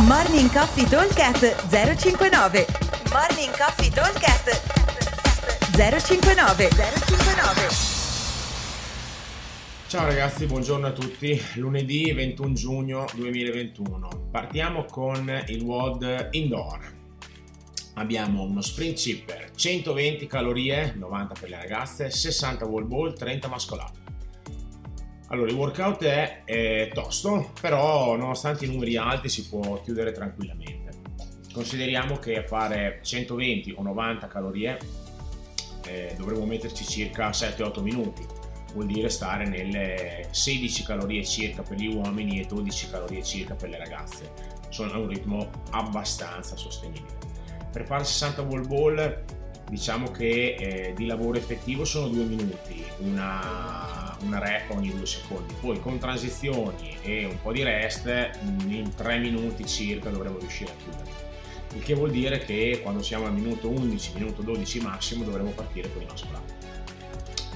Morning Coffee Talkcast 059 Morning Coffee Talkcast 059 059. Ciao ragazzi, buongiorno a tutti. Lunedì 21 giugno 2021. Partiamo con il WOD indoor. Abbiamo uno sprint chipper, 120 calorie, 90 per le ragazze, 60 wall ball, 30 muscolare. Allora, il workout è tosto, però nonostante i numeri alti si può chiudere tranquillamente. Consideriamo che a fare 120 o 90 calorie dovremmo metterci circa 7-8 minuti. Vuol dire stare nelle 16 calorie circa per gli uomini e 12 calorie circa per le ragazze. Sono a un ritmo abbastanza sostenibile. Per fare 60 wall ball diciamo che di lavoro effettivo sono 2 minuti, una rep ogni 2 secondi, poi con transizioni e un po' di rest in 3 minuti circa dovremmo riuscire a chiudere. Il che vuol dire che quando siamo al minuto 11, minuto 12 massimo dovremmo partire con i muscle up.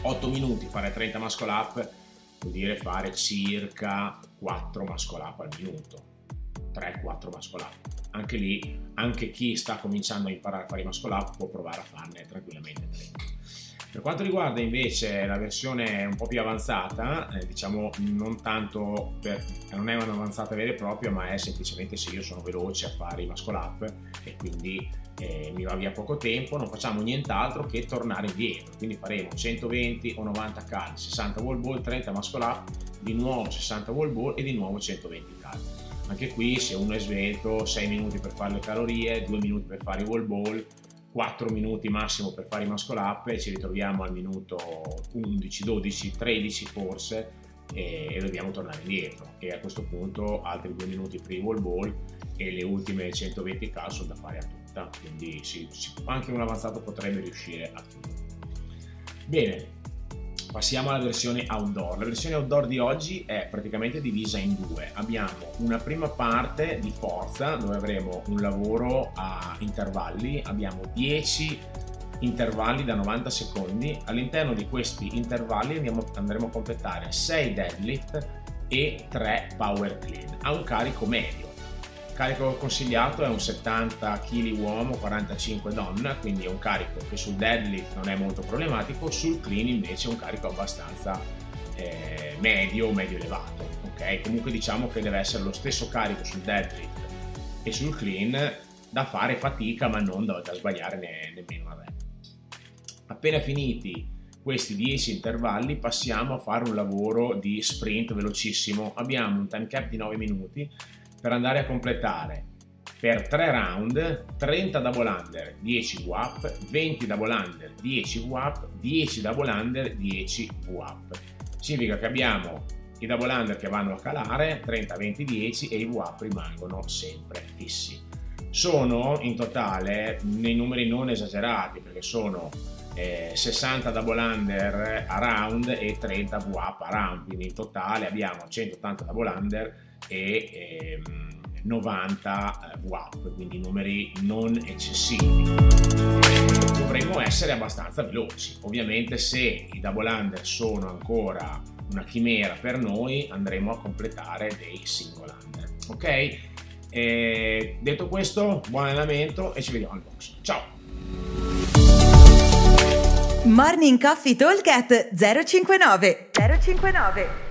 8 minuti fare 30 muscle up vuol dire fare circa 4 muscle up al minuto, 3-4 muscle up. Anche lì, anche chi sta cominciando a imparare a fare i muscle up può provare a farne tranquillamente 30. Per quanto riguarda invece la versione un po' più avanzata, diciamo non tanto per, non è un'avanzata vera e propria, ma è semplicemente se io sono veloce a fare i muscle up e quindi mi va via poco tempo, non facciamo nient'altro che tornare indietro. Quindi faremo 120 o 90 cal, 60 wall ball, 30 muscle up, di nuovo 60 wall ball e di nuovo 120 cal. Anche qui se uno è svelto, 6 minuti per fare le calorie, 2 minuti per fare i wall ball, 4 minuti massimo per fare i muscle up e ci ritroviamo al minuto 11, 12, 13 forse e dobbiamo tornare indietro, e a questo punto altri 2 minuti per i wall ball e le ultime 120 cal sono da fare a tutta, quindi anche un avanzato potrebbe riuscire a tutto. Bene, passiamo alla versione outdoor. La versione outdoor di oggi è praticamente divisa in due. Abbiamo una prima parte di forza dove avremo un lavoro a intervalli, abbiamo 10 intervalli da 90 secondi. All'interno di questi intervalli andremo a completare 6 deadlift e 3 power clean a un carico medio. Il carico consigliato è un 70 kg uomo, 45 donna, quindi è un carico che sul deadlift non è molto problematico, sul clean invece è un carico abbastanza medio elevato, ok? Comunque diciamo che deve essere lo stesso carico sul deadlift e sul clean da fare fatica, ma non da sbagliare nemmeno una rep. Appena finiti questi 10 intervalli passiamo a fare un lavoro di sprint velocissimo. Abbiamo un time cap di 9 minuti per andare a completare per 3 round 30 double under 10 WAP, 20 double under 10 WAP, 10 double under 10 WAP. Significa che abbiamo i double under che vanno a calare 30, 20, 10 e i WAP rimangono sempre fissi. Sono in totale nei numeri non esagerati perché sono 60 double under a round e 30 WAP a round, quindi in totale abbiamo 180 double under e 90 WAP, quindi numeri non eccessivi. Dovremmo essere abbastanza veloci. Ovviamente se i double under sono ancora una chimera per noi andremo a completare dei single under, ok? E detto questo, buon allenamento e ci vediamo al box. Ciao! Morning Coffee Talkcast 059 059.